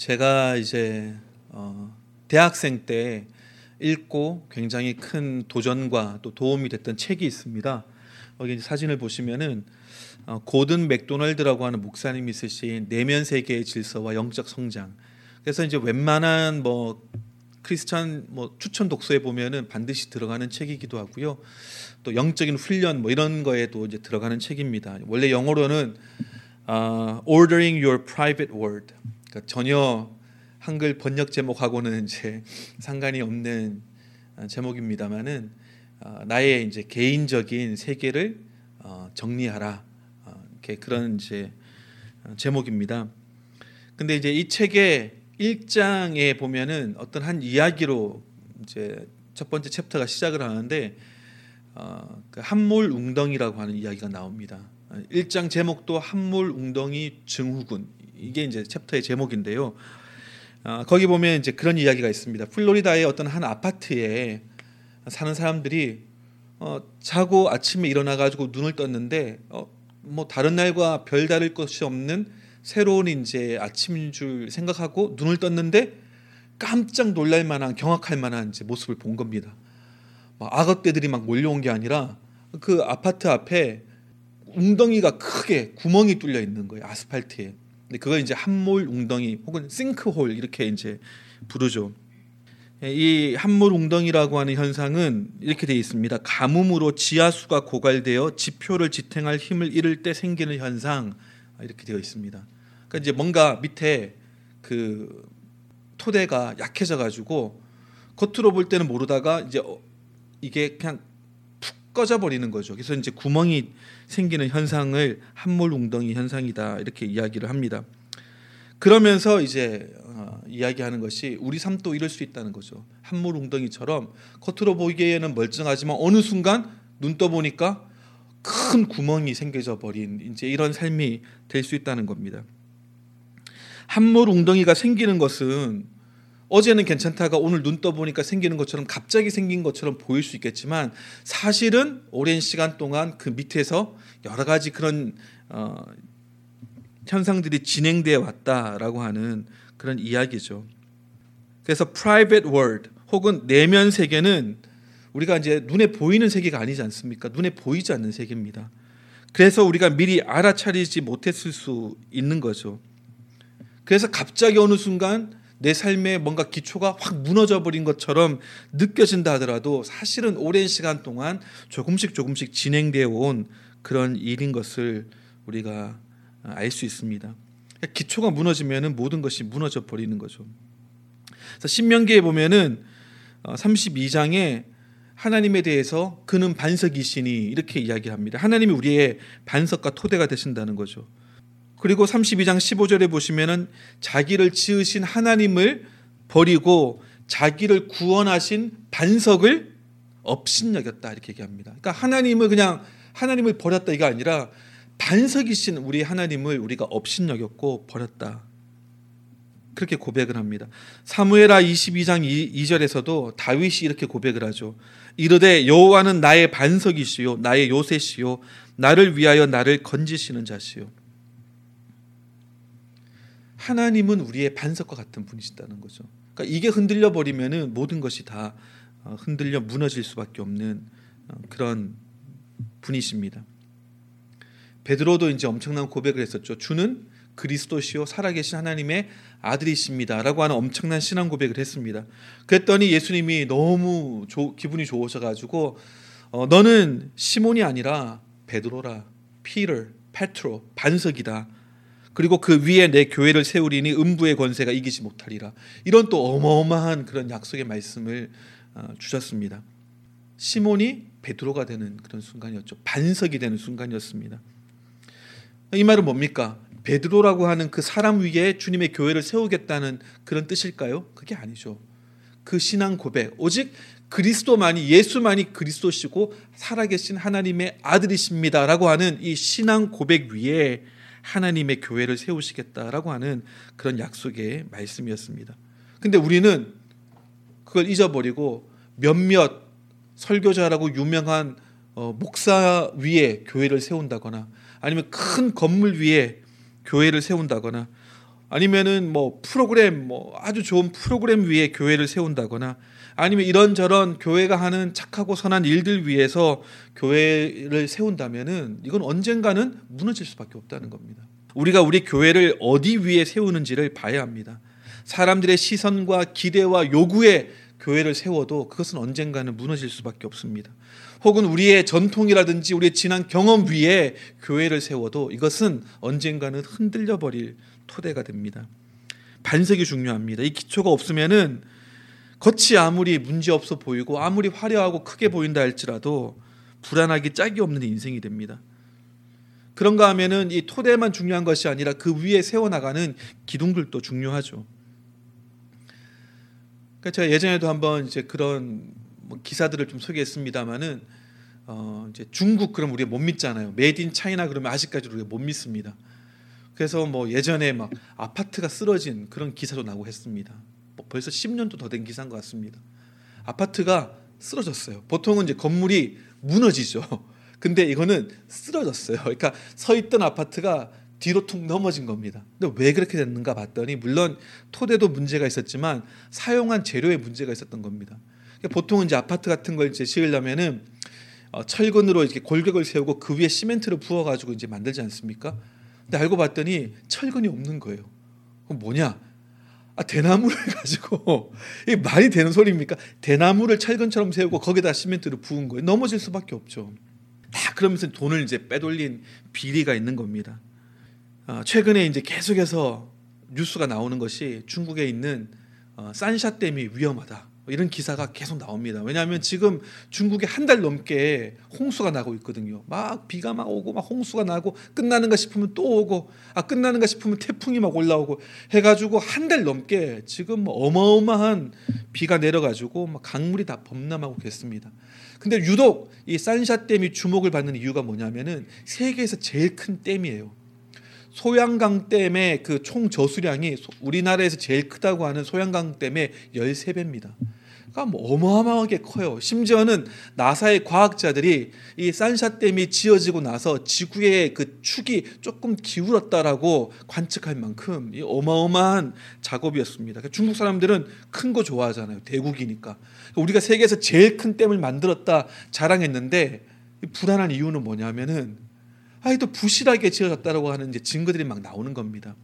제가 이제 대학생 때 읽고 굉장히 큰 도전과 또 도움이 됐던 책이 있습니다. 여기 사진을 보시면은 고든 맥도널드라고 하는 목사님이 쓰신 내면 세계의 질서와 영적 성장. 그래서 이제 웬만한 크리스찬 추천 독서에 보면은 반드시 들어가는 책이기도 하고요. 또 영적인 훈련 이런 거에도 이제 들어가는 책입니다. 원래 영어로는 Ordering Your Private World. 그러니까 전혀 한글 번역 제목하고는 이제 상관이 없는 제목입니다만은 나의 이제 개인적인 세계를 정리하라. 이렇게 그런 이제 제목입니다. 근데 이제 이 책의 1장에 보면은 어떤 한 이야기로 이제 첫 번째 챕터가 시작을 하는데 그 함몰 웅덩이라고 하는 이야기가 나옵니다. 1장 제목도 함몰 웅덩이 증후군. 이게 이제 챕터의 제목인데요. 거기 보면 이제 그런 이야기가 있습니다. 플로리다의 어떤 한 아파트에 사는 사람들이 자고 아침에 일어나가지고 눈을 떴는데 다른 날과 별다를 것이 없는 새로운 이제 아침인 줄 생각하고 눈을 떴는데 깜짝 놀랄 만한 경악할 만한 이제 모습을 본 겁니다. 악어떼들이 막 몰려온 게 아니라 그 아파트 앞에 웅덩이가 크게 구멍이 뚫려 있는 거예요. 아스팔트에. 근데 그걸 이제 함몰 웅덩이 혹은 싱크홀 이렇게 이제 부르죠. 이 함몰 웅덩이라고 하는 현상은 이렇게 되어 있습니다. 가뭄으로 지하수가 고갈되어 지표를 지탱할 힘을 잃을 때 생기는 현상 이렇게 되어 있습니다. 그러니까 이제 뭔가 밑에 그 토대가 약해져 가지고 겉으로 볼 때는 모르다가 이제 이게 그냥 푹 꺼져 버리는 거죠. 그래서 이제 구멍이 생기는 현상을 함몰 웅덩이 현상이다 이렇게 이야기를 합니다. 그러면서 이제 이야기하는 것이 우리 삶도 이럴 수 있다는 거죠. 함몰 웅덩이처럼 겉으로 보기에는 멀쩡하지만 어느 순간 눈 떠 보니까 큰 구멍이 생겨져 버린 이제 이런 삶이 될 수 있다는 겁니다. 함몰 웅덩이가 생기는 것은 어제는 괜찮다가 오늘 눈 떠보니까 생기는 것처럼 갑자기 생긴 것처럼 보일 수 있겠지만 사실은 오랜 시간 동안 그 밑에서 여러 가지 그런 현상들이 진행되어 왔다라고 하는 그런 이야기죠. 그래서 private world 혹은 내면 세계는 우리가 이제 눈에 보이는 세계가 아니지 않습니까? 눈에 보이지 않는 세계입니다. 그래서 우리가 미리 알아차리지 못했을 수 있는 거죠. 그래서 갑자기 어느 순간 내 삶에 뭔가 기초가 확 무너져버린 것처럼 느껴진다 하더라도 사실은 오랜 시간 동안 조금씩 진행되어 온 그런 일인 것을 우리가 알 수 있습니다. 기초가 무너지면 모든 것이 무너져 버리는 거죠. 그래서 신명기에 보면 32장에 하나님에 대해서 그는 반석이시니 이렇게 이야기합니다. 하나님이 우리의 반석과 토대가 되신다는 거죠. 그리고 32장 15절에 보시면은 자기를 지으신 하나님을 버리고 자기를 구원하신 반석을 업신여겼다 이렇게 얘기합니다. 그러니까 하나님을 버렸다 이게 아니라 반석이신 우리 하나님을 우리가 업신여겼고 버렸다. 그렇게 고백을 합니다. 사무엘하 22장 2절에서도 다윗이 이렇게 고백을 하죠. 이르되 여호와는 나의 반석이시요 나의 요새시요 나를 위하여 나를 건지시는 자시요. 하나님은 우리의 반석과 같은 분이시다는 거죠. 그러니까 이게 흔들려 버리면은 모든 것이 다 흔들려 무너질 수밖에 없는 그런 분이십니다. 베드로도 이제 엄청난 고백을 했었죠. 주는 그리스도시요 살아계신 하나님의 아들이십니다라고 하는 엄청난 신앙 고백을 했습니다. 그랬더니 예수님이 너무 기분이 좋으셔가지고 너는 시몬이 아니라 베드로라, 페트로, 반석이다. 그리고 그 위에 내 교회를 세우리니 음부의 권세가 이기지 못하리라. 이런 또 어마어마한 그런 약속의 말씀을 주셨습니다. 시몬이 베드로가 되는 그런 순간이었죠. 반석이 되는 순간이었습니다. 이 말은 뭡니까? 베드로라고 하는 그 사람 위에 주님의 교회를 세우겠다는 그런 뜻일까요? 그게 아니죠. 그 신앙 고백, 오직 예수만이 그리스도시고 살아계신 하나님의 아들이십니다라고 하는 이 신앙 고백 위에 하나님의 교회를 세우시겠다라고 하는 그런 약속의 말씀이었습니다. 근데 우리는 그걸 잊어버리고 몇몇 설교자라고 유명한 목사 위에 교회를 세운다거나 아니면 큰 건물 위에 교회를 세운다거나 아니면은 뭐 프로그램, 뭐 아주 좋은 프로그램 위에 교회를 세운다거나, 아니면 이런저런 교회가 하는 착하고 선한 일들 위해서 교회를 세운다면은 이건 언젠가는 무너질 수밖에 없다는 겁니다. 우리가 우리 교회를 어디 위에 세우는지를 봐야 합니다. 사람들의 시선과 기대와 요구에 교회를 세워도 그것은 언젠가는 무너질 수밖에 없습니다. 혹은 우리의 전통이라든지 우리의 지난 경험 위에 교회를 세워도 이것은 언젠가는 흔들려 버릴 토대가 됩니다. 반석이 중요합니다. 이 기초가 없으면은 겉이 아무리 문제없어 보이고 아무리 화려하고 크게 보인다 할지라도 불안하기 짝이 없는 인생이 됩니다. 그런가 하면은 이 토대만 중요한 것이 아니라 그 위에 세워나가는 기둥들도 중요하죠. 제가 예전에도 한번 이제 그런 기사들을 좀 소개했습니다만은 이제 중국 그럼 우리가 못 믿잖아요. 메이드 인 차이나 그러면 아직까지 우리가 못 믿습니다. 그래서 뭐 예전에 막 아파트가 쓰러진 그런 기사도 나고 했습니다. 뭐 벌써 10년도 더 된 기사인 것 같습니다. 아파트가 쓰러졌어요. 보통은 이제 건물이 무너지죠. 근데 이거는 쓰러졌어요. 그러니까 서 있던 아파트가 뒤로 툭 넘어진 겁니다. 근데 왜 그렇게 됐는가 봤더니 물론 토대도 문제가 있었지만 사용한 재료에 문제가 있었던 겁니다. 보통은 이제 아파트 같은 걸 이제 지으려면은 철근으로 이렇게 골격을 세우고 그 위에 시멘트를 부어가지고 이제 만들지 않습니까? 근데 알고 봤더니 철근이 없는 거예요. 그럼 뭐냐? 아, 대나무를 가지고 이게 말이 되는 소리입니까? 대나무를 철근처럼 세우고 거기다 시멘트를 부은 거예요. 넘어질 수밖에 없죠. 다 그러면서 돈을 이제 빼돌린 비리가 있는 겁니다. 최근에 이제 계속해서 뉴스가 나오는 것이 중국에 있는 산샤댐이 위험하다, 이런 기사가 계속 나옵니다. 왜냐하면 지금 중국에 한 달 넘게 홍수가 나고 있거든요. 막 비가 막 오고 막 홍수가 나고 끝나는가 싶으면 또 오고, 아 끝나는가 싶으면 태풍이 막 올라오고 해가지고 한 달 넘게 지금 어마어마한 비가 내려가지고 막 강물이 다 범람하고 있습니다. 근데 유독 이 산샤댐이 주목을 받는 이유가 뭐냐면은 세계에서 제일 큰 댐이에요. 소양강댐의 그 총 저수량이 우리나라에서 제일 크다고 하는 소양강댐의 13배입니다. 그러니까 뭐 어마어마하게 커요. 심지어는 나사의 과학자들이 이 산샤댐이 지어지고 나서 지구의 그 축이 조금 기울었다라고 관측할 만큼 이 어마어마한 작업이었습니다. 그러니까 중국 사람들은 큰 거 좋아하잖아요. 대국이니까. 그러니까 우리가 세계에서 제일 큰 댐을 만들었다 자랑했는데 불안한 이유는 뭐냐면은 또 부실하게 지어졌다라고 하는 이제 증거들이 막 나오는 겁니다.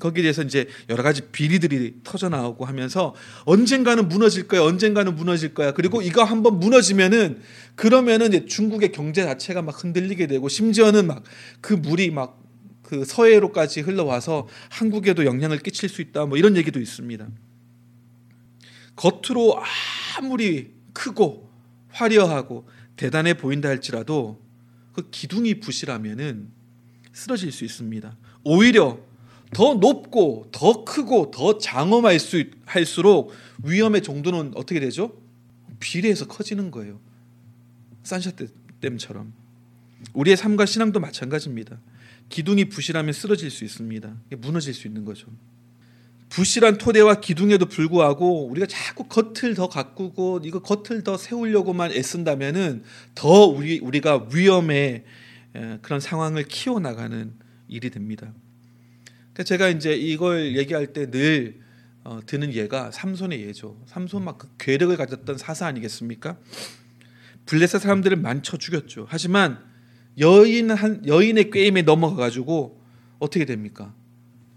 거기에 대해서 이제 여러 가지 비리들이 터져 나오고 하면서 언젠가는 무너질 거야, 언젠가는 무너질 거야. 그리고 이거 한번 무너지면은 그러면은 이제 중국의 경제 자체가 막 흔들리게 되고, 심지어는 막 그 물이 막 그 서해로까지 흘러와서 한국에도 영향을 끼칠 수 있다, 뭐 이런 얘기도 있습니다. 겉으로 아무리 크고 화려하고 대단해 보인다 할지라도 그 기둥이 부실하면은 쓰러질 수 있습니다. 오히려 더 높고 더 크고 더 장엄할수록 위험의 정도는 어떻게 되죠? 비례해서 커지는 거예요. 산샤댐처럼 우리의 삶과 신앙도 마찬가지입니다. 기둥이 부실하면 쓰러질 수 있습니다. 무너질 수 있는 거죠. 부실한 토대와 기둥에도 불구하고 우리가 자꾸 겉을 더 가꾸고 이거 겉을 더 세우려고만 애쓴다면은 더 우리가 위험의 그런 상황을 키워나가는 일이 됩니다. 제가 이제 이걸 얘기할 때 늘 드는 예가 삼손의 예죠. 삼손 막 그 괴력을 가졌던 사사 아니겠습니까? 블레셋 사람들을 만쳐 죽였죠. 하지만 여인의 꾀임에 넘어가가지고 어떻게 됩니까?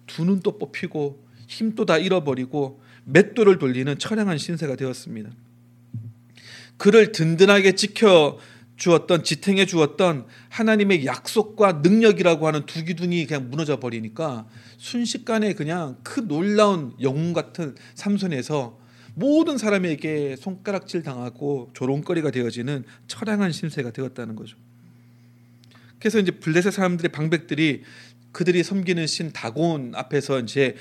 두 눈 또 뽑히고 힘도 다 잃어버리고 맷돌을 돌리는 처량한 신세가 되었습니다. 그를 든든하게 지켜주었던, 지탱해주었던 하나님의 약속과 능력이라고 하는 두 기둥이 그냥 무너져버리니까 순식간에 그냥 그 놀라운 영웅 같은 삼손에서 모든 사람에게 손가락질 당하고 조롱거리가 되어지는 처량한 신세가 되었다는 거죠. 그래서 이제 블레셋 사람들의 방백들이 그들이 섬기는 신 다곤 앞에서 이제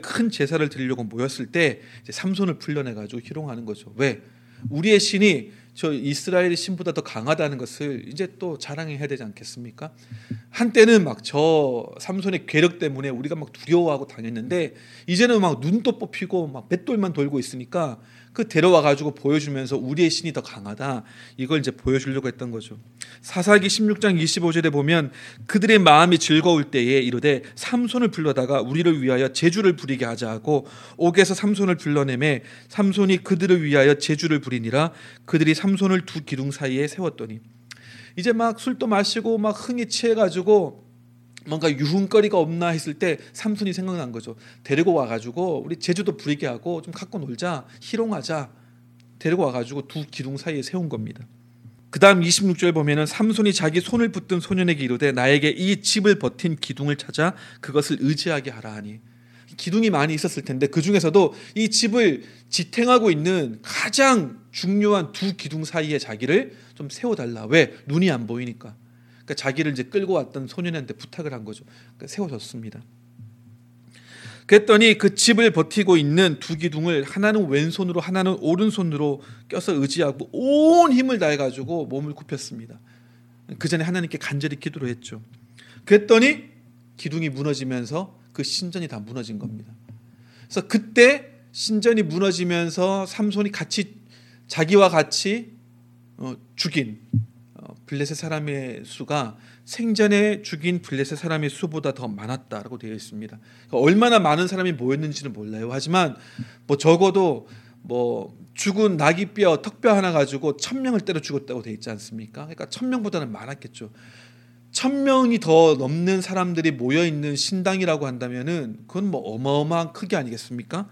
큰 제사를 드리려고 모였을 때 이제 삼손을 풀려내 가지고 희롱하는 거죠. 왜? 우리의 신이 저 이스라엘의 신보다 더 강하다는 것을 이제 또 자랑해야 되지 않겠습니까? 한때는 막 저 삼손의 괴력 때문에 우리가 막 두려워하고 다녔는데 이제는 막 눈도 뽑히고 막 맷돌만 돌고 있으니까 그 데려와 가지고 보여주면서 우리의 신이 더 강하다 이걸 이제 보여주려고 했던 거죠. 사사기 16장 25절에 보면 그들의 마음이 즐거울 때에 이르되 삼손을 불러다가 우리를 위하여 제주를 부리게 하자 하고 옥에서 삼손을 불러내매 삼손이 그들을 위하여 제주를 부리니라. 그들이 삼손을 두 기둥 사이에 세웠더니 이제 막 술도 마시고 막 흥이 취해가지고 뭔가 유흥거리가 없나 했을 때 삼손이 생각난 거죠. 데리고 와가지고 우리 제주도 부리게 하고 좀 갖고 놀자, 희롱하자. 데리고 와가지고 두 기둥 사이에 세운 겁니다. 그 다음 26절 보면은 삼손이 자기 손을 붙든 소년에게 이르되 나에게 이 집을 버틴 기둥을 찾아 그것을 의지하게 하라 하니 기둥이 많이 있었을 텐데 그 중에서도 이 집을 지탱하고 있는 가장 중요한 두 기둥 사이에 자기를 좀 세워달라. 왜? 눈이 안 보이니까. 그러니까 자기를 이제 끌고 왔던 소년한테 부탁을 한 거죠. 그러니까 세워졌습니다. 그랬더니 그 집을 버티고 있는 두 기둥을 하나는 왼손으로 하나는 오른손으로 껴서 의지하고 온 힘을 다해가지고 몸을 굽혔습니다. 그 전에 하나님께 간절히 기도를 했죠. 그랬더니 기둥이 무너지면서 그 신전이 다 무너진 겁니다. 그래서 그때 신전이 무너지면서 삼손이 같이 자기와 같이 죽인 블레셋 사람의 수가 생전에 죽인 블레셋 사람의 수보다 더 많았다라고 되어 있습니다. 얼마나 많은 사람이 모였는지는 몰라요. 하지만 뭐 적어도 뭐 죽은 나귀뼈, 턱뼈 하나 가지고 1,000명을 때려 죽었다고 되어 있지 않습니까? 그러니까 1,000명보다는 많았겠죠. 1,000명이 더 넘는 사람들이 모여 있는 신당이라고 한다면은 그건 뭐 어마어마한 크기 아니겠습니까?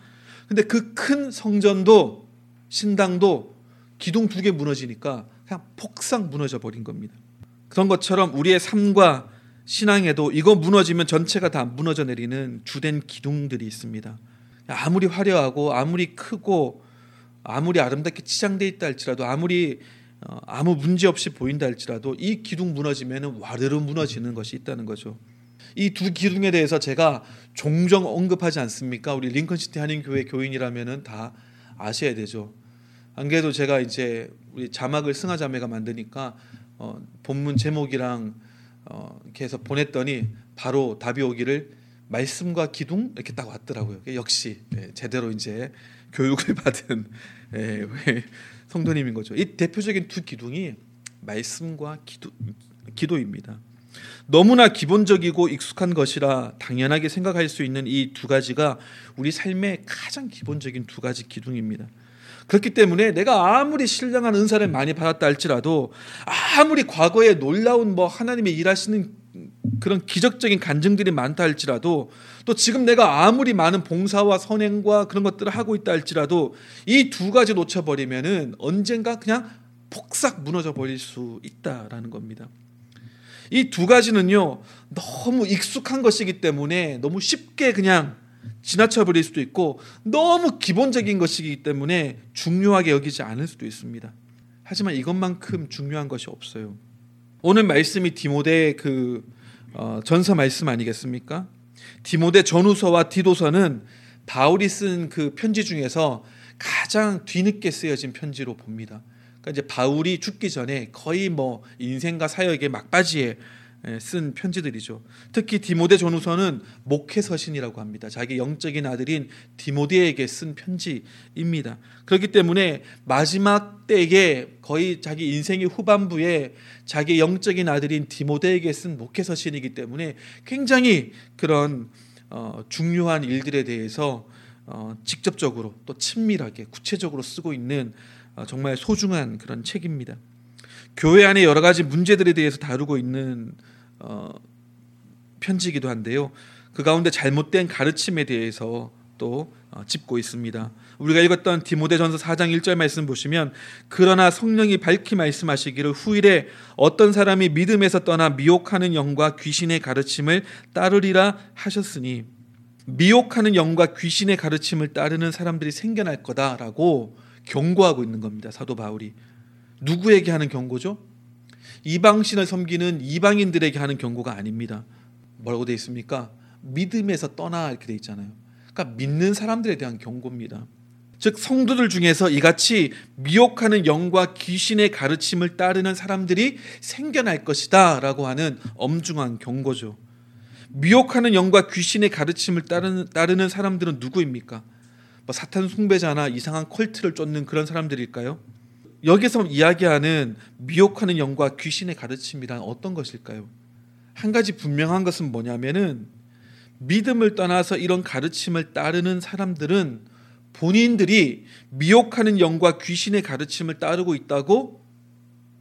근데 그 큰 성전도 신당도 기둥 2개 무너지니까 그냥 폭삭 무너져 버린 겁니다. 그런 것처럼 우리의 삶과 신앙에도 이거 무너지면 전체가 다 무너져 내리는 주된 기둥들이 있습니다. 아무리 화려하고 아무리 크고 아무리 아름답게 치장되어 있다 할지라도 아무리 아무 문제 없이 보인다 할지라도 이 기둥 무너지면 와르르 무너지는 것이 있다는 거죠. 이 두 기둥에 대해서 제가 종종 언급하지 않습니까? 우리 링컨시티 한인교회 교인이라면 다 아셔야 되죠. 안 그래도 제가 이제 우리 자막을 승하 자매가 만드니까 본문 제목이랑 이렇게 해서 보냈더니 바로 답이 오기를 말씀과 기둥 이렇게 딱 왔더라고요. 역시 제대로 이제 교육을 받은 성도님인 거죠. 이 대표적인 두 기둥이 말씀과 기도입니다. 너무나 기본적이고 익숙한 것이라 당연하게 생각할 수 있는 이 두 가지가 우리 삶의 가장 기본적인 두 가지 기둥입니다. 그렇기 때문에 내가 아무리 신령한 은사를 많이 받았다 할지라도 아무리 과거에 놀라운 뭐 하나님의 일하시는 그런 기적적인 간증들이 많다 할지라도 또 지금 내가 아무리 많은 봉사와 선행과 그런 것들을 하고 있다 할지라도 이 두 가지 놓쳐버리면은 언젠가 그냥 폭삭 무너져 버릴 수 있다라는 겁니다. 이 두 가지는요 너무 익숙한 것이기 때문에 너무 쉽게 그냥 지나쳐버릴 수도 있고 너무 기본적인 것이기 때문에 중요하게 여기지 않을 수도 있습니다. 하지만 이것만큼 중요한 것이 없어요. 오늘 말씀이 디모데 그 전서 말씀 아니겠습니까? 디모데 전후서와 디도서는 바울이 쓴 그 편지 중에서 가장 뒤늦게 쓰여진 편지로 봅니다. 그러니까 이제 바울이 죽기 전에 거의 뭐 인생과 사역의 막바지에 쓴 편지들이죠. 특히 디모데 전후서는 목회서신이라고 합니다. 자기 영적인 아들인 디모데에게 쓴 편지입니다. 그렇기 때문에 마지막 때에 거의 자기 인생의 후반부에 자기 영적인 아들인 디모데에게 쓴 목회서신이기 때문에 굉장히 그런 중요한 일들에 대해서 직접적으로 또 친밀하게 구체적으로 쓰고 있는 정말 소중한 그런 책입니다. 교회 안에 여러 가지 문제들에 대해서 다루고 있는 편지이기도 한데요. 그 가운데 잘못된 가르침에 대해서 또 짚고 있습니다. 우리가 읽었던 디모데전서 4장 1절 말씀 보시면 그러나 성령이 밝히 말씀하시기를 후일에 어떤 사람이 믿음에서 떠나 미혹하는 영과 귀신의 가르침을 따르리라 하셨으니 미혹하는 영과 귀신의 가르침을 따르는 사람들이 생겨날 거다라고 경고하고 있는 겁니다. 사도 바울이. 누구에게 하는 경고죠? 이방신을 섬기는 이방인들에게 하는 경고가 아닙니다. 뭐라고 되어 있습니까? 믿음에서 떠나 이렇게 되어 있잖아요. 그러니까 믿는 사람들에 대한 경고입니다. 즉 성도들 중에서 이같이 미혹하는 영과 귀신의 가르침을 따르는 사람들이 생겨날 것이다 라고 하는 엄중한 경고죠. 미혹하는 영과 귀신의 가르침을 따르는 사람들은 누구입니까? 사탄 숭배자나 이상한 컬트를 쫓는 그런 사람들일까요? 여기서 이야기하는 미혹하는 영과 귀신의 가르침이란 어떤 것일까요? 한 가지 분명한 것은 뭐냐면은 믿음을 떠나서 이런 가르침을 따르는 사람들은 본인들이 미혹하는 영과 귀신의 가르침을 따르고 있다고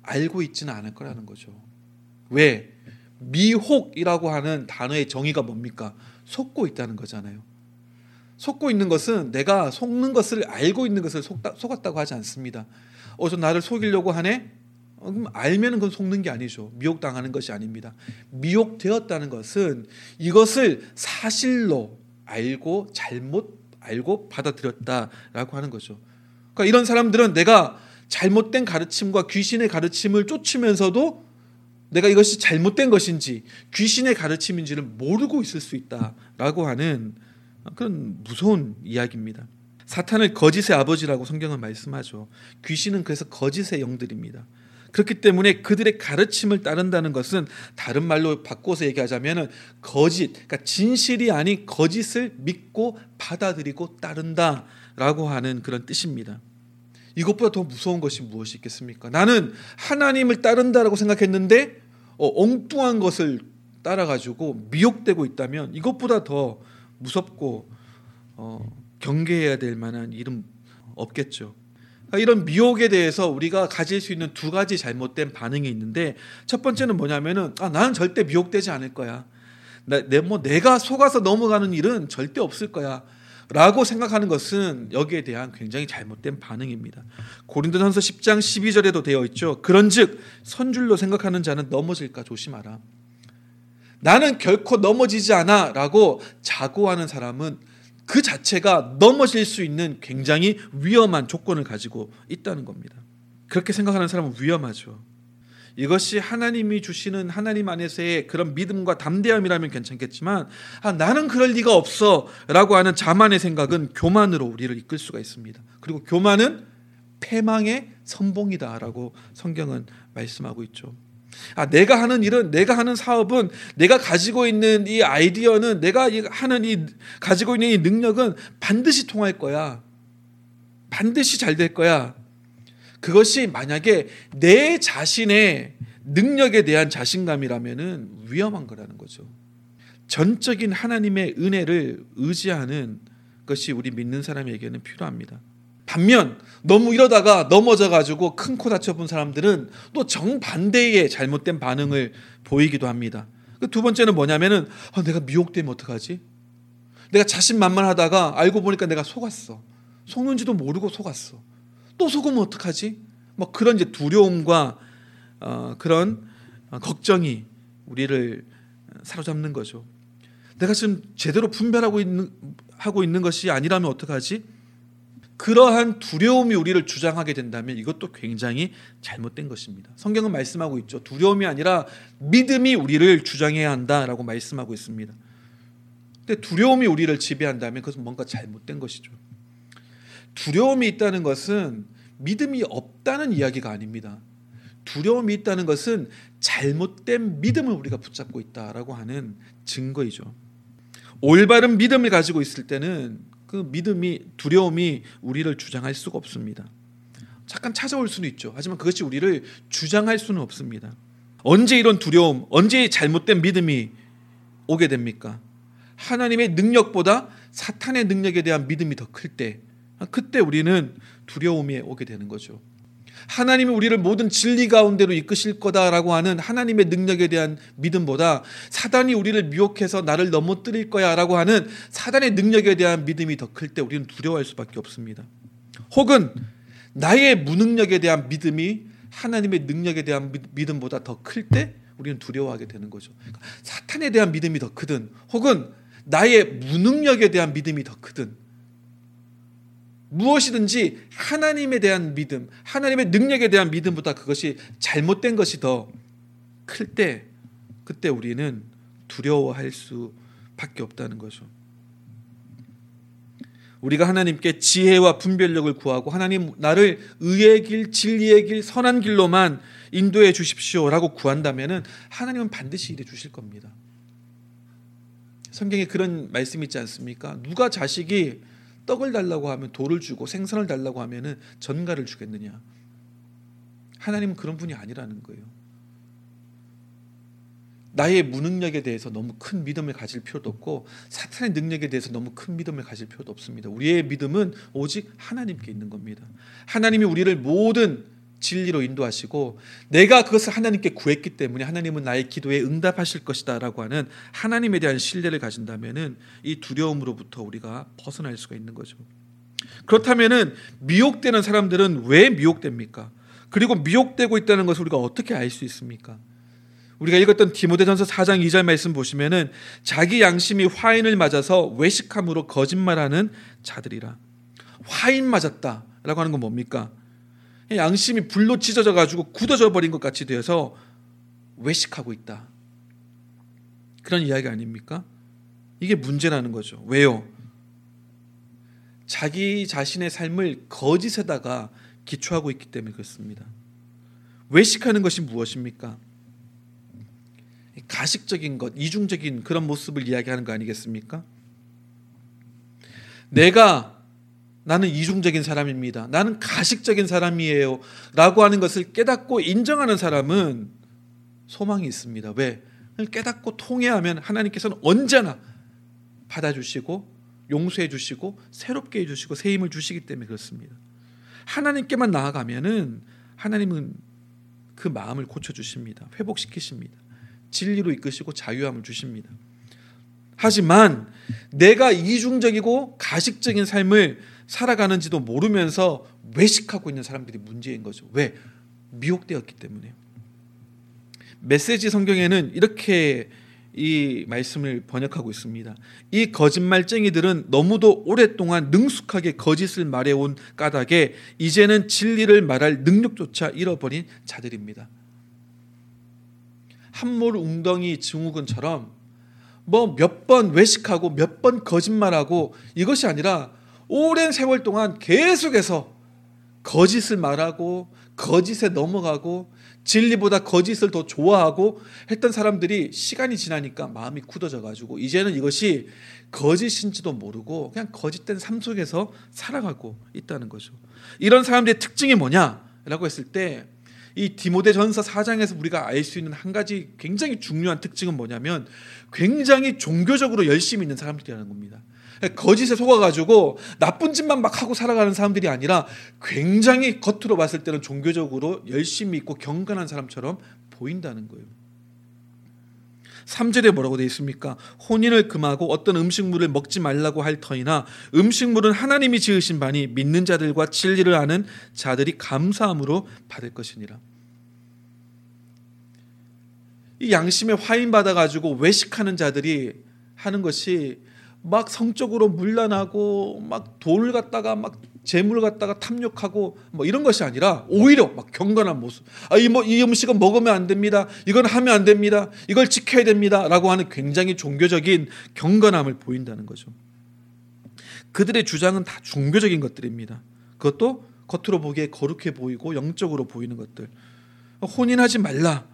알고 있지는 않을 거라는 거죠. 왜? 미혹이라고 하는 단어의 정의가 뭡니까? 속고 있다는 거잖아요. 속고 있는 것은 내가 속는 것을 알고 있는 것을 속았다고 하지 않습니다. 저 나를 속이려고 하네? 그럼 알면은 그건 속는 게 아니죠. 미혹당하는 것이 아닙니다. 미혹되었다는 것은 이것을 사실로 알고 잘못 알고 받아들였다라고 하는 거죠. 그러니까 이런 사람들은 내가 잘못된 가르침과 귀신의 가르침을 쫓으면서도 내가 이것이 잘못된 것인지 귀신의 가르침인지를 모르고 있을 수 있다라고 하는 그런 무서운 이야기입니다. 사탄을 거짓의 아버지라고 성경은 말씀하죠. 귀신은 그래서 거짓의 영들입니다. 그렇기 때문에 그들의 가르침을 따른다는 것은 다른 말로 바꿔서 얘기하자면 거짓, 그러니까 진실이 아닌 거짓을 믿고 받아들이고 따른다라고 하는 그런 뜻입니다. 이것보다 더 무서운 것이 무엇이 있겠습니까? 나는 하나님을 따른다라고 생각했는데 엉뚱한 것을 따라가지고 미혹되고 있다면 이것보다 더 무섭고 경계해야 될 만한 일은 없겠죠. 이런 미혹에 대해서 우리가 가질 수 있는 두 가지 잘못된 반응이 있는데, 첫 번째는 뭐냐면은 나는 절대 미혹되지 않을 거야. 내가 속아서 넘어가는 일은 절대 없을 거야. 라고 생각하는 것은 여기에 대한 굉장히 잘못된 반응입니다. 고린도전서 10장 12절에도 되어 있죠. 그런즉 선줄로 생각하는 자는 넘어질까 조심하라. 나는 결코 넘어지지 않아 라고 자고하는 사람은 그 자체가 넘어질 수 있는 굉장히 위험한 조건을 가지고 있다는 겁니다. 그렇게 생각하는 사람은 위험하죠. 이것이 하나님이 주시는 하나님 안에서의 그런 믿음과 담대함이라면 괜찮겠지만 나는 그럴 리가 없어 라고 하는 자만의 생각은 교만으로 우리를 이끌 수가 있습니다. 그리고 교만은 패망의 선봉이다 라고 성경은 말씀하고 있죠. 내가 하는 일은, 내가 하는 사업은, 내가 가지고 있는 이 아이디어는, 내가 하는 이 가지고 있는 이 능력은 반드시 통할 거야. 반드시 잘 될 거야. 그것이 만약에 내 자신의 능력에 대한 자신감이라면은 위험한 거라는 거죠. 전적인 하나님의 은혜를 의지하는 것이 우리 믿는 사람에게는 필요합니다. 반면 너무 이러다가 넘어져가지고 큰 코 다쳐본 사람들은 또 정반대의 잘못된 반응을 보이기도 합니다. 두 번째는 뭐냐면은 내가 미혹되면 어떡하지? 내가 자신만만하다가 알고 보니까 내가 속았어. 속는지도 모르고 속았어. 또 속으면 어떡하지? 막 그런 이제 두려움과 그런 걱정이 우리를 사로잡는 거죠. 내가 지금 제대로 분별하고 하고 있는 것이 아니라면 어떡하지? 그러한 두려움이 우리를 주장하게 된다면 이것도 굉장히 잘못된 것입니다. 성경은 말씀하고 있죠. 두려움이 아니라 믿음이 우리를 주장해야 한다라고 말씀하고 있습니다. 근데 두려움이 우리를 지배한다면 그것은 뭔가 잘못된 것이죠. 두려움이 있다는 것은 믿음이 없다는 이야기가 아닙니다. 두려움이 있다는 것은 잘못된 믿음을 우리가 붙잡고 있다라고 하는 증거이죠. 올바른 믿음을 가지고 있을 때는 그 믿음이, 두려움이 우리를 주장할 수가 없습니다. 잠깐 찾아올 수는 있죠. 하지만 그것이 우리를 주장할 수는 없습니다. 언제 이런 두려움, 언제 잘못된 믿음이 오게 됩니까? 하나님의 능력보다 사탄의 능력에 대한 믿음이 더 클 때, 그때 우리는 두려움이 오게 되는 거죠. 하나님이 우리를 모든 진리 가운데로 이끄실 거다라고 하는 하나님의 능력에 대한 믿음보다 사단이 우리를 미혹해서 나를 넘어뜨릴 거야라고 하는 사단의 능력에 대한 믿음이 더 클 때 우리는 두려워할 수밖에 없습니다. 혹은 나의 무능력에 대한 믿음이 하나님의 능력에 대한 믿음보다 더 클 때 우리는 두려워하게 되는 거죠. 그러니까 사탄에 대한 믿음이 더 크든 혹은 나의 무능력에 대한 믿음이 더 크든 무엇이든지 하나님에 대한 믿음, 하나님의 능력에 대한 믿음보다 그것이 잘못된 것이 더 클 때, 그때 우리는 두려워할 수밖에 없다는 거죠. 우리가 하나님께 지혜와 분별력을 구하고 하나님 나를 의의 길, 진리의 길, 선한 길로만 인도해 주십시오라고 구한다면 하나님은 반드시 일해 주실 겁니다. 성경에 그런 말씀이 있지 않습니까? 누가 자식이 떡을 달라고 하면 돌을 주고 생선을 달라고 하면 전갈을 주겠느냐. 하나님은 그런 분이 아니라는 거예요. 나의 무능력에 대해서 너무 큰 믿음을 가질 필요도 없고 사탄의 능력에 대해서 너무 큰 믿음을 가질 필요도 없습니다. 우리의 믿음은 오직 하나님께 있는 겁니다. 하나님이 우리를 모든 진리로 인도하시고 내가 그것을 하나님께 구했기 때문에 하나님은 나의 기도에 응답하실 것이다 라고 하는 하나님에 대한 신뢰를 가진다면 이 두려움으로부터 우리가 벗어날 수가 있는 거죠. 그렇다면 미혹되는 사람들은 왜 미혹됩니까? 그리고 미혹되고 있다는 것을 우리가 어떻게 알 수 있습니까? 우리가 읽었던 디모데전서 4장 2절 말씀 보시면은 자기 양심이 화인을 맞아서 외식함으로 거짓말하는 자들이라. 화인 맞았다라고 하는 건 뭡니까? 양심이 불로 찢어져 가지고 굳어져 버린 것 같이 되어서 외식하고 있다. 그런 이야기 아닙니까? 이게 문제라는 거죠. 왜요? 자기 자신의 삶을 거짓에다가 기초하고 있기 때문에 그렇습니다. 외식하는 것이 무엇입니까? 가식적인 것, 이중적인 그런 모습을 이야기하는 거 아니겠습니까? 나는 이중적인 사람입니다. 나는 가식적인 사람이에요. 라고 하는 것을 깨닫고 인정하는 사람은 소망이 있습니다. 왜? 깨닫고 통회하면 하나님께서는 언제나 받아주시고 용서해 주시고 새롭게 해주시고 새 힘을 주시기 때문에 그렇습니다. 하나님께만 나아가면은 하나님은 그 마음을 고쳐주십니다. 회복시키십니다. 진리로 이끄시고 자유함을 주십니다. 하지만 내가 이중적이고 가식적인 삶을 살아가는지도 모르면서 외식하고 있는 사람들이 문제인 거죠. 왜? 미혹되었기 때문에. 메시지 성경에는 이렇게 이 말씀을 번역하고 있습니다. 이 거짓말쟁이들은 너무도 오랫동안 능숙하게 거짓을 말해온 까닭에 이제는 진리를 말할 능력조차 잃어버린 자들입니다. 한몰 웅덩이 증후군처럼 몇 번 외식하고 몇 번 거짓말하고 이것이 아니라 오랜 세월 동안 계속해서 거짓을 말하고 거짓에 넘어가고 진리보다 거짓을 더 좋아하고 했던 사람들이 시간이 지나니까 마음이 굳어져가지고 이제는 이것이 거짓인지도 모르고 그냥 거짓된 삶 속에서 살아가고 있다는 거죠. 이런 사람들의 특징이 뭐냐라고 했을 때 이 디모데전서 4장에서 우리가 알 수 있는 한 가지 굉장히 중요한 특징은 뭐냐면 굉장히 종교적으로 열심히 있는 사람들이라는 겁니다. 거짓에 속아가지고 나쁜 짓만 막 하고 살아가는 사람들이 아니라 굉장히 겉으로 봤을 때는 종교적으로 열심히 있고 경건한 사람처럼 보인다는 거예요. 3절에 뭐라고 되어 있습니까? 혼인을 금하고 어떤 음식물을 먹지 말라고 할 터이나 음식물은 하나님이 지으신 바니 믿는 자들과 진리를 아는 자들이 감사함으로 받을 것이니라. 이 양심에 화인받아가지고 외식하는 자들이 하는 것이 막 성적으로 문란하고 막 돈을 갖다가 막 재물 갖다가 탐욕하고 이런 것이 아니라 오히려 막 경건한 모습. 이 음식은 먹으면 안 됩니다. 이건 하면 안 됩니다. 이걸 지켜야 됩니다라고 하는 굉장히 종교적인 경건함을 보인다는 거죠. 그들의 주장은 다 종교적인 것들입니다. 그것도 겉으로 보기에 거룩해 보이고 영적으로 보이는 것들. 혼인하지 말라.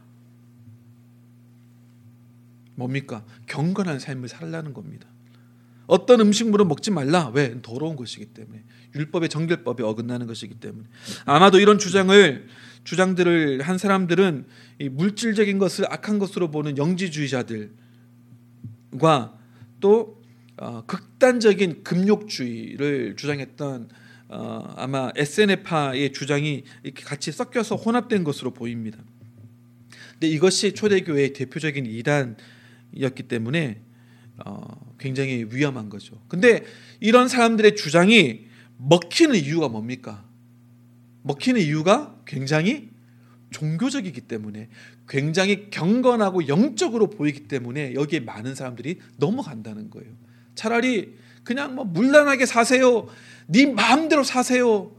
뭡니까? 경건한 삶을 살라는 겁니다. 어떤 음식물은 먹지 말라. 왜? 더러운 것이기 때문에. 율법의 정결법에 어긋나는 것이기 때문에. 아마도 이런 주장들을 한 사람들은 이 물질적인 것을 악한 것으로 보는 영지주의자들과 또 극단적인 금욕주의를 주장했던 아마 SNF파의 주장이 이렇게 같이 섞여서 혼합된 것으로 보입니다. 근데 이것이 초대교회의 대표적인 이단이었기 때문에 굉장히 위험한 거죠. 근데 이런 사람들의 주장이 먹히는 이유가 뭡니까? 먹히는 이유가 굉장히 종교적이기 때문에 굉장히 경건하고 영적으로 보이기 때문에 여기에 많은 사람들이 넘어간다는 거예요. 차라리 그냥 문란하게 사세요. 네 마음대로 사세요.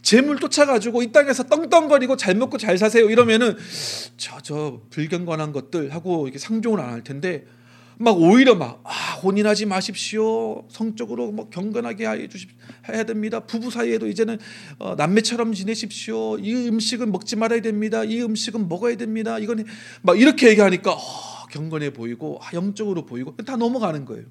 재물 쫓아가지고 이 땅에서 떵떵거리고 잘 먹고 잘 사세요. 이러면은 저 불경건한 것들 하고 이렇게 상종을 안 할 텐데 막 오히려 막 혼인하지 마십시오. 성적으로 뭐 경건하게 해야 됩니다. 부부 사이에도 이제는 남매처럼 지내십시오. 이 음식은 먹지 말아야 됩니다. 이 음식은 먹어야 됩니다. 이건 막 이렇게 얘기하니까 경건해 보이고 영적으로 보이고 다 넘어가는 거예요.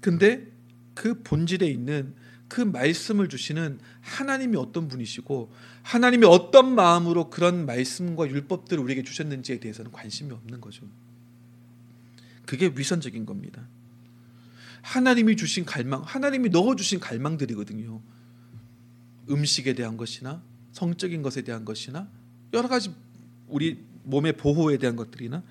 근데 그 본질에 있는 그 말씀을 주시는 하나님이 어떤 분이시고 하나님이 어떤 마음으로 그런 말씀과 율법들을 우리에게 주셨는지에 대해서는 관심이 없는 거죠. 그게 위선적인 겁니다. 하나님이 주신 갈망, 하나님이 넣어주신 갈망들이거든요. 음식에 대한 것이나 성적인 것에 대한 것이나 여러 가지 우리 몸의 보호에 대한 것들이나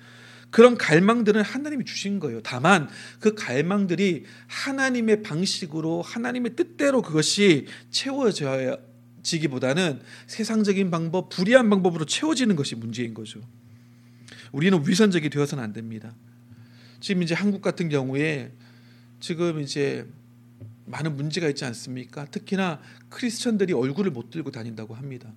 그런 갈망들은 하나님이 주신 거예요. 다만 그 갈망들이 하나님의 방식으로 하나님의 뜻대로 그것이 채워지기보다는 세상적인 방법, 불의한 방법으로 채워지는 것이 문제인 거죠. 우리는 위선적이 되어서는 안 됩니다. 지금 이제 한국 같은 경우에 지금 이제 많은 문제가 있지 않습니까? 특히나 크리스천들이 얼굴을 못 들고 다닌다고 합니다.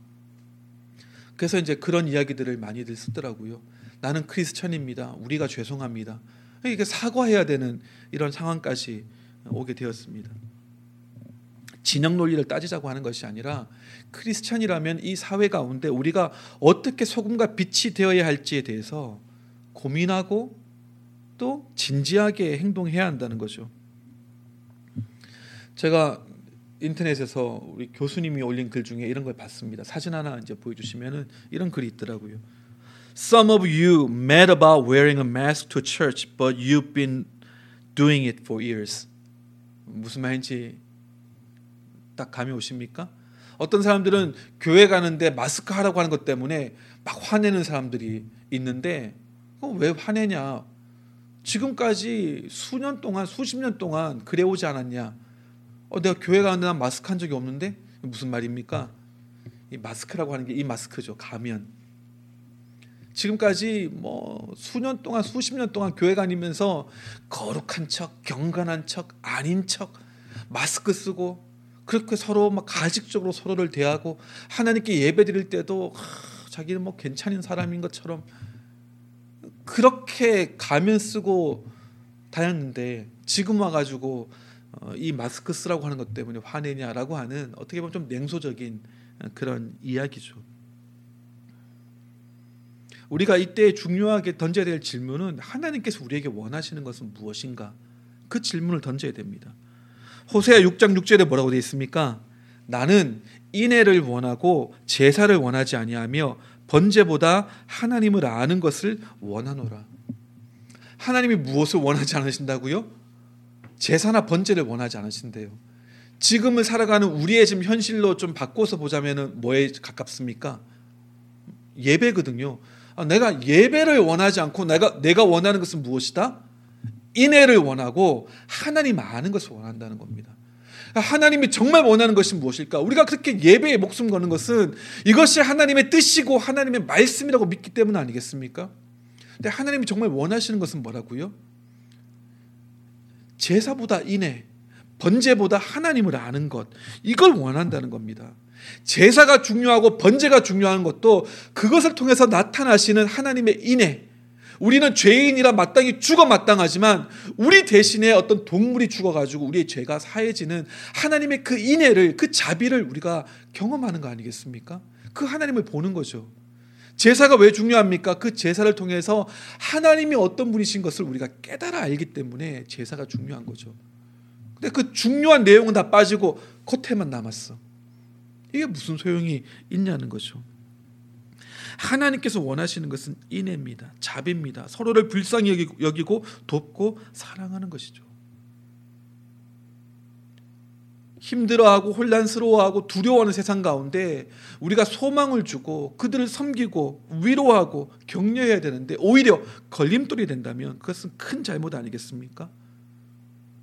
그래서 이제 그런 이야기들을 많이들 쓰더라고요. 나는 크리스천입니다. 우리가 죄송합니다. 이게 사과해야 되는 이런 상황까지 오게 되었습니다. 진영 논리를 따지자고 하는 것이 아니라 크리스천이라면 이 사회 가운데 우리가 어떻게 소금과 빛이 되어야 할지에 대해서 고민하고 또 진지하게 행동해야 한다는 거죠. 제가 인터넷에서 우리 교수님이 올린 글 중에 이런 걸 봤습니다. 사진 하나 이제 보여주시면은 이런 글이 있더라고요. Some of you mad about wearing a mask to church, but you've been doing it for years. 무슨 말인지 딱 감이 오십니까? 어떤 사람들은 교회 가는데 마스크 하라고 하는 것 때문에 막 화내는 사람들이 있는데 왜 화내냐? 지금까지 수년 동안, 수십 년 동안 그래오지 않았냐? 내가 교회 가는데 난 마스크 한 적이 없는데? 무슨 말입니까? 이 마스크라고 하는 게 이 마스크죠. 가면. 지금까지 뭐 수년 동안, 수십 년 동안 교회 다니면서 거룩한 척, 경건한 척, 아닌 척, 마스크 쓰고 그렇게 서로 막 가식적으로 서로를 대하고 하나님께 예배 드릴 때도 자기는 뭐 괜찮은 사람인 것처럼 그렇게 가면 쓰고 다녔는데 지금 와가지고 이 마스크 쓰라고 하는 것 때문에 화내냐라고 하는 어떻게 보면 좀 냉소적인 그런 이야기죠. 우리가 이때 중요하게 던져야 될 질문은 하나님께서 우리에게 원하시는 것은 무엇인가? 그 질문을 던져야 됩니다. 호세아 6장 6절에 뭐라고 되어 있습니까? 나는 인애를 원하고 제사를 원하지 아니하며 번제보다 하나님을 아는 것을 원하노라. 하나님이 무엇을 원하지 않으신다고요? 제사나 번제를 원하지 않으신대요. 지금을 살아가는 우리의 지금 현실로 좀 바꿔서 보자면은 뭐에 가깝습니까? 예배거든요. 내가 예배를 원하지 않고 내가 원하는 것은 무엇이다? 인애를 원하고 하나님 아는 것을 원한다는 겁니다. 하나님이 정말 원하는 것이 무엇일까? 우리가 그렇게 예배에 목숨 거는 것은 이것이 하나님의 뜻이고 하나님의 말씀이라고 믿기 때문 아니겠습니까? 근데 하나님이 정말 원하시는 것은 뭐라고요? 제사보다 인애, 번제보다 하나님을 아는 것, 이걸 원한다는 겁니다. 제사가 중요하고 번제가 중요한 것도 그것을 통해서 나타나시는 하나님의 인애. 우리는 죄인이라 마땅히 죽어 마땅하지만 우리 대신에 어떤 동물이 죽어가지고 우리의 죄가 사해지는 하나님의 그 인애를, 그 자비를 우리가 경험하는 거 아니겠습니까? 그 하나님을 보는 거죠. 제사가 왜 중요합니까? 그 제사를 통해서 하나님이 어떤 분이신 것을 우리가 깨달아 알기 때문에 제사가 중요한 거죠. 근데 그 중요한 내용은 다 빠지고 겉에만 남았어. 이게 무슨 소용이 있냐는 거죠. 하나님께서 원하시는 것은 인애입니다. 자비입니다. 서로를 불쌍히 여기고 돕고 사랑하는 것이죠. 힘들어하고 혼란스러워하고 두려워하는 세상 가운데 우리가 소망을 주고 그들을 섬기고 위로하고 격려해야 되는데 오히려 걸림돌이 된다면 그것은 큰 잘못 아니겠습니까?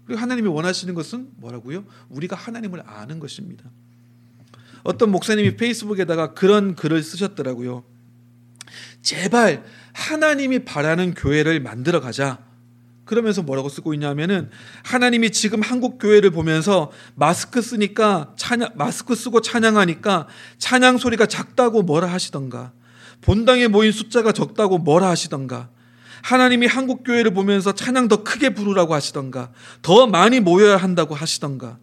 그리고 하나님이 원하시는 것은 뭐라고요? 우리가 하나님을 아는 것입니다. 어떤 목사님이 페이스북에다가 그런 글을 쓰셨더라고요. 제발 하나님이 바라는 교회를 만들어 가자. 그러면서 뭐라고 쓰고 있냐면은 하나님이 지금 한국 교회를 보면서 마스크 쓰니까 마스크 쓰고 찬양하니까 찬양 소리가 작다고 뭐라 하시던가, 본당에 모인 숫자가 적다고 뭐라 하시던가, 하나님이 한국 교회를 보면서 찬양 더 크게 부르라고 하시던가, 더 많이 모여야 한다고 하시던가.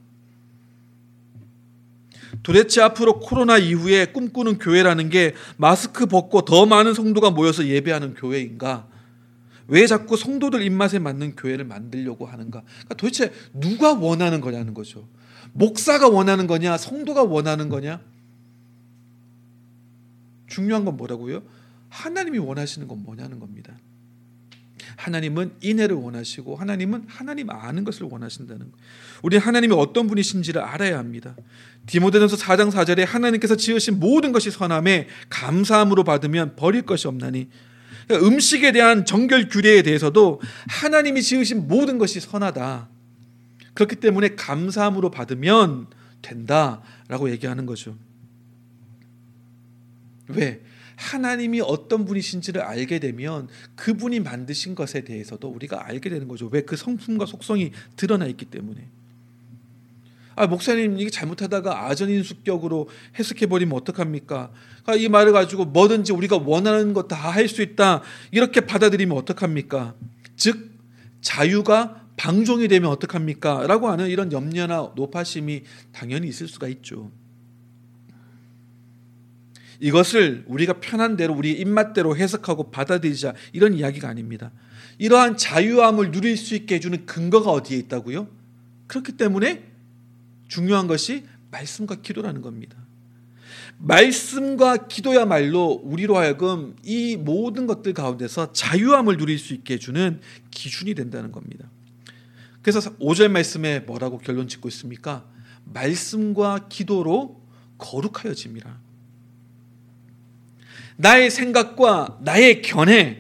도대체 앞으로 코로나 이후에 꿈꾸는 교회라는 게 마스크 벗고 더 많은 성도가 모여서 예배하는 교회인가? 왜 자꾸 성도들 입맛에 맞는 교회를 만들려고 하는가? 그러니까 도대체 누가 원하는 거냐는 거죠. 목사가 원하는 거냐? 성도가 원하는 거냐? 중요한 건 뭐라고요? 하나님이 원하시는 건 뭐냐는 겁니다. 하나님은 인애를 원하시고 하나님은 하나님 아는 것을 원하신다는 것. 우리는 하나님이 어떤 분이신지를 알아야 합니다. 디모데전서 4장 4절에 하나님께서 지으신 모든 것이 선함에 감사함으로 받으면 버릴 것이 없나니. 그러니까 음식에 대한 정결 규례에 대해서도 하나님이 지으신 모든 것이 선하다, 그렇기 때문에 감사함으로 받으면 된다라고 얘기하는 거죠. 왜? 하나님이 어떤 분이신지를 알게 되면 그분이 만드신 것에 대해서도 우리가 알게 되는 거죠. 왜? 그 성품과 속성이 드러나 있기 때문에. 아, 목사님 이게 잘못하다가 아전인수격으로 해석해버리면 어떡합니까? 아, 이 말을 가지고 뭐든지 우리가 원하는 것 다 할 수 있다 이렇게 받아들이면 어떡합니까? 즉 자유가 방종이 되면 어떡합니까? 라고 하는 이런 염려나 노파심이 당연히 있을 수가 있죠. 이것을 우리가 편한 대로 우리 입맛대로 해석하고 받아들이자 이런 이야기가 아닙니다. 이러한 자유함을 누릴 수 있게 해주는 근거가 어디에 있다고요? 그렇기 때문에 중요한 것이 말씀과 기도라는 겁니다. 말씀과 기도야말로 우리로 하여금 이 모든 것들 가운데서 자유함을 누릴 수 있게 해주는 기준이 된다는 겁니다. 그래서 5절 말씀에 뭐라고 결론 짓고 있습니까? 말씀과 기도로 거룩하여짐이라. 나의 생각과 나의 견해가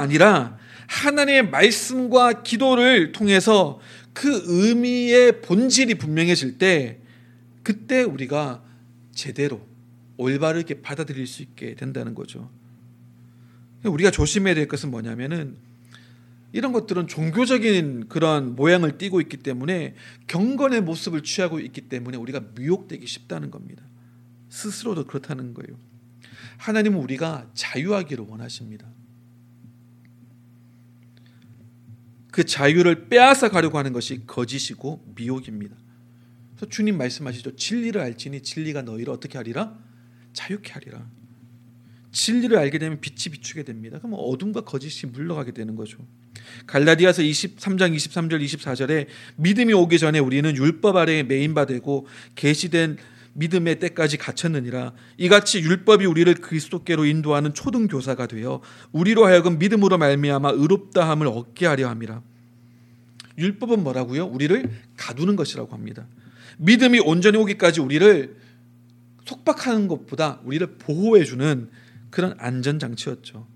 아니라 하나님의 말씀과 기도를 통해서 그 의미의 본질이 분명해질 때, 그때 우리가 제대로 올바르게 받아들일 수 있게 된다는 거죠. 우리가 조심해야 될 것은 뭐냐면은 이런 것들은 종교적인 그런 모양을 띠고 있기 때문에, 경건의 모습을 취하고 있기 때문에 우리가 미혹되기 쉽다는 겁니다. 스스로도 그렇다는 거예요. 하나님은 우리가 자유하기를 원하십니다. 그 자유를 빼앗아 가려고 하는 것이 거짓이고 미혹입니다. 그래서 주님 말씀하시죠. 진리를 알지니 진리가 너희를 어떻게 하리라? 자유케 하리라. 진리를 알게 되면 빛이 비추게 됩니다. 그럼 어둠과 거짓이 물러가게 되는 거죠. 갈라디아서 23장 23절 24절에 믿음이 오기 전에 우리는 율법 아래에 매인바되고 계시된 믿음의 때까지 갇혔느니라. 이같이 율법이 우리를 그리스도께로 인도하는 초등교사가 되어 우리로 하여금 믿음으로 말미암아 의롭다함을 얻게 하려 함이라. 율법은 뭐라고요? 우리를 가두는 것이라고 합니다. 믿음이 온전히 오기까지 우리를 속박하는 것보다 우리를 보호해주는 그런 안전장치였죠.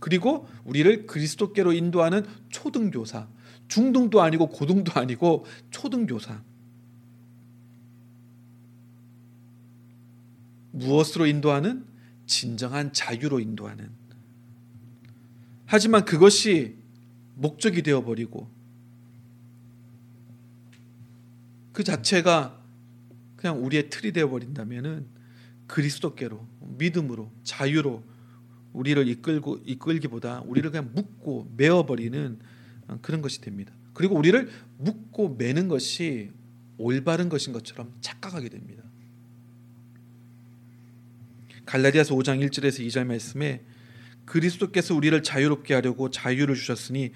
그리고 우리를 그리스도께로 인도하는 초등교사, 중등도 아니고 고등도 아니고 초등교사. 무엇으로 인도하는? 진정한 자유로 인도하는. 하지만 그것이 목적이 되어버리고 그 자체가 그냥 우리의 틀이 되어버린다면 그리스도께로 믿음으로 자유로 우리를 이끌기보다 우리를 그냥 묶고 메어버리는 그런 것이 됩니다. 그리고 우리를 묶고 매는 것이 올바른 것인 것처럼 착각하게 됩니다. 갈라디아서 5장 1절에서 2절 말씀에 그리스도께서 우리를 자유롭게 하려고 자유를 주셨으니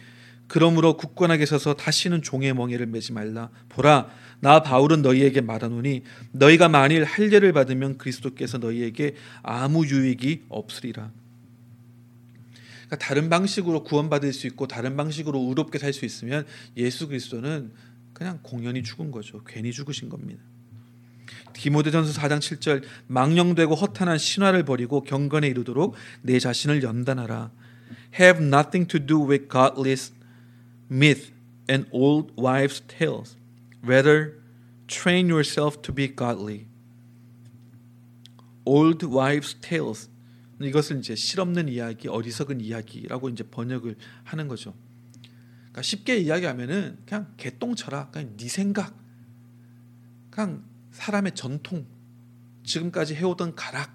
그러므로 굳건하게 서서 다시는 종의 멍에를 매지 말라. 보라, 나 바울은 너희에게 말하노니 너희가 만일 할례를 받으면 그리스도께서 너희에게 아무 유익이 없으리라. 그러니까 다른 방식으로 구원받을 수 있고 다른 방식으로 의롭게 살 수 있으면 예수 그리스도는 그냥 공연히 죽은 거죠. 괜히 죽으신 겁니다. 디모데전서 4장 7절 망령되고 허탄한 신화를 버리고 경건에 이르도록 내 자신을 연단하라. Have nothing to do with godless myth and old wives' tales. Rather, train yourself to be godly. Old wives' tales. 이것을 이제 실없는 이야기, 어리석은 이야기라고 이제 번역을 하는 거죠. 그러니까 쉽게 이야기하면은 그냥 개똥 철학, 그냥 네 생각, 그냥 사람의 전통, 지금까지 해오던 가락,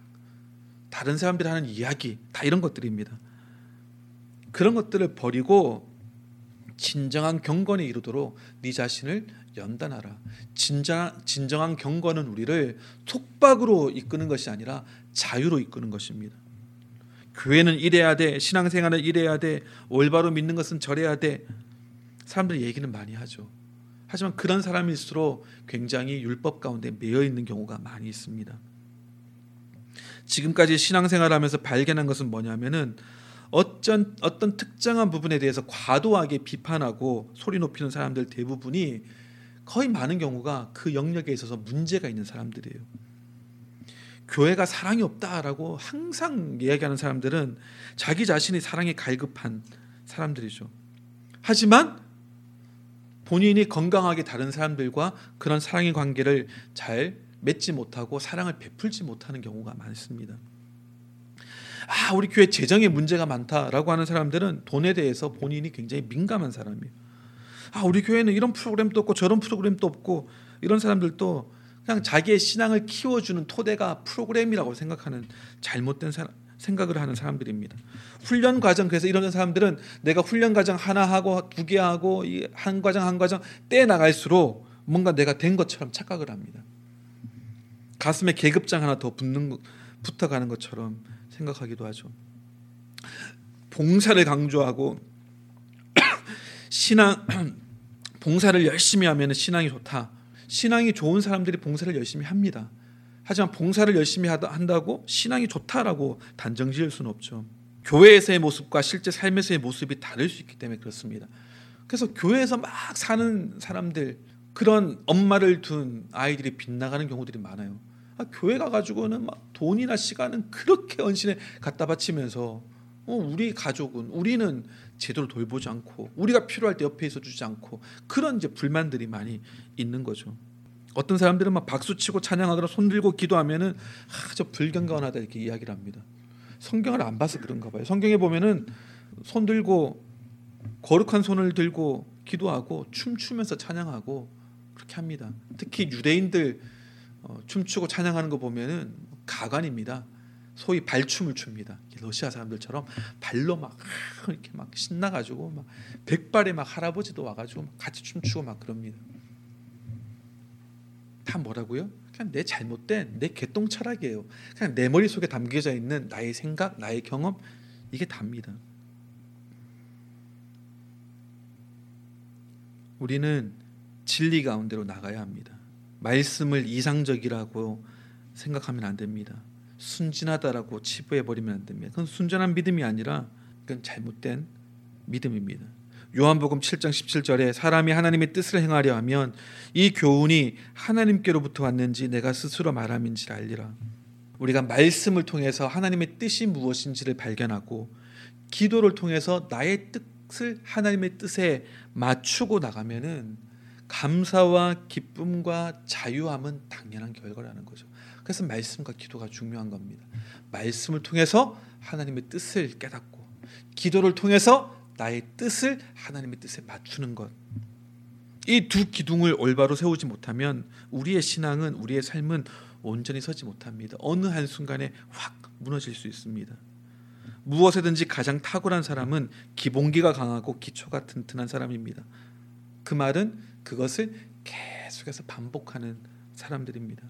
다른 사람들이 하는 이야기, 다 이런 것들입니다. 그런 것들을 버리고 진정한 경건에 이르도록 네 자신을 연단하라. 진정한 경건은 우리를 속박으로 이끄는 것이 아니라 자유로 이끄는 것입니다. 교회는 이래야 돼, 신앙생활은 이래야 돼, 올바로 믿는 것은 저래야 돼. 사람들이 얘기는 많이 하죠. 하지만 그런 사람일수록 굉장히 율법 가운데 매여 있는 경우가 많이 있습니다. 지금까지 신앙생활하면서 발견한 것은 뭐냐면은 어떤 특정한 부분에 대해서 과도하게 비판하고 소리 높이는 사람들 대부분이 거의 많은 경우가 그 영역에 있어서 문제가 있는 사람들이에요. 교회가 사랑이 없다라고 항상 이야기하는 사람들은 자기 자신이 사랑에 갈급한 사람들이죠. 하지만 본인이 건강하게 다른 사람들과 그런 사랑의 관계를 잘 맺지 못하고 사랑을 베풀지 못하는 경우가 많습니다. 아, 우리 교회 재정에 문제가 많다라고 하는 사람들은 돈에 대해서 본인이 굉장히 민감한 사람이에요. 아, 우리 교회는 이런 프로그램도 없고 저런 프로그램도 없고, 이런 사람들도 그냥 자기의 신앙을 키워주는 토대가 프로그램이라고 생각하는 잘못된 생각을 하는 사람들입니다. 훈련 과정, 그래서 이런 사람들은 내가 훈련 과정 하나 하고 두 개 하고 이 한 과정 떼 나갈수록 뭔가 내가 된 것처럼 착각을 합니다. 가슴에 계급장 하나 더 붙어가는 것처럼 생각하기도 하죠. 봉사를 강조하고 신앙 봉사를 열심히 하면 신앙이 좋다. 신앙이 좋은 사람들이 봉사를 열심히 합니다. 하지만 봉사를 열심히 한다고 신앙이 좋다라고 단정지을 수는 없죠. 교회에서의 모습과 실제 삶에서의 모습이 다를 수 있기 때문에 그렇습니다. 그래서 교회에서 막 사는 사람들, 그런 엄마를 둔 아이들이 빗나가는 경우들이 많아요. 교회 가가지고는 막 돈이나 시간은 그렇게 헌신에 갖다 바치면서 우리 가족은, 우리는 제대로 돌보지 않고, 우리가 필요할 때 옆에 있어주지 않고, 그런 이제 불만들이 많이 있는 거죠. 어떤 사람들은 막 박수치고 찬양하거나 손들고 기도하면은 저 불경건하다 이렇게 이야기를 합니다. 성경을 안 봐서 그런가 봐요. 성경에 보면은 손 들고, 거룩한 손을 들고 기도하고 춤추면서 찬양하고 그렇게 합니다. 특히 유대인들 춤추고 찬양하는 거 보면은 가관입니다. 소위 발춤을 춥니다. 러시아 사람들처럼 발로 막 이렇게 막 신나가지고 막 백발의 막 할아버지도 와가지고 같이 춤추고 막 그럽니다. 다 뭐라고요? 그냥 내 잘못된 내 개똥 철학이에요. 그냥 내 머릿속에 담겨져 있는 나의 생각, 나의 경험, 이게 답니다. 우리는 진리 가운데로 나가야 합니다. 말씀을 이상적이라고 생각하면 안 됩니다. 순진하다라고 치부해버리면 안 됩니다. 그건 순전한 믿음이 아니라 그건 잘못된 믿음입니다. 요한복음 7장 17절에 사람이 하나님의 뜻을 행하려 하면 이 교훈이 하나님께로부터 왔는지 내가 스스로 말함인지를 알리라. 우리가 말씀을 통해서 하나님의 뜻이 무엇인지를 발견하고 기도를 통해서 나의 뜻을 하나님의 뜻에 맞추고 나가면은 감사와 기쁨과 자유함은 당연한 결과라는 거죠. 그래서 말씀과 기도가 중요한 겁니다. 말씀을 통해서 하나님의 뜻을 깨닫고, 기도를 통해서 나의 뜻을 하나님의 뜻에 맞추는 것, 이 두 기둥을 올바로 세우지 못하면 우리의 신앙은, 우리의 삶은 온전히 서지 못합니다. 어느 한순간에 확 무너질 수 있습니다. 무엇에든지 가장 탁월한 사람은 기본기가 강하고 기초가 튼튼한 사람입니다. 그 말은 그것을 계속해서 반복하는 사람들입니다.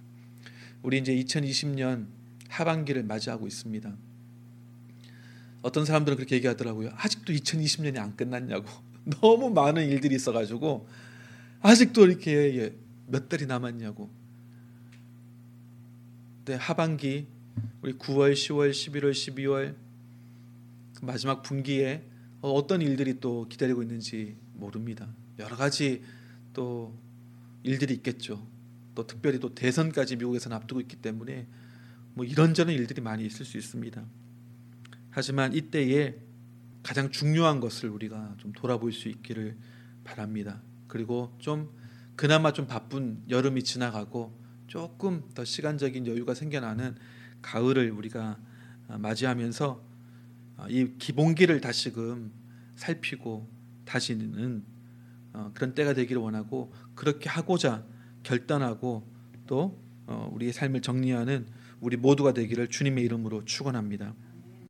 우리 이제 2020년 하반기를 맞이하고 있습니다. 어떤 사람들은 그렇게 얘기하더라고요. 아직도 2020년이 안 끝났냐고. 너무 많은 일들이 있어가지고 아직도 이렇게 몇 달이 남았냐고. 근데 하반기 우리 9월, 10월, 11월, 12월 마지막 분기에 어떤 일들이 또 기다리고 있는지 모릅니다. 여러 가지 또 일들이 있겠죠. 또 특별히 또 대선까지 미국에서는 앞두고 있기 때문에 뭐 이런저런 일들이 많이 있을 수 있습니다. 하지만 이때에 가장 중요한 것을 우리가 좀 돌아볼 수 있기를 바랍니다. 그리고 좀 그나마 좀 바쁜 여름이 지나가고 조금 더 시간적인 여유가 생겨나는 가을을 우리가 맞이하면서 이 기본기를 다시금 살피고 다시는 그런 때가 되기를 원하고, 그렇게 하고자 결단하고 또 우리의 삶을 정리하는 우리 모두가 되기를 주님의 이름으로 축원합니다.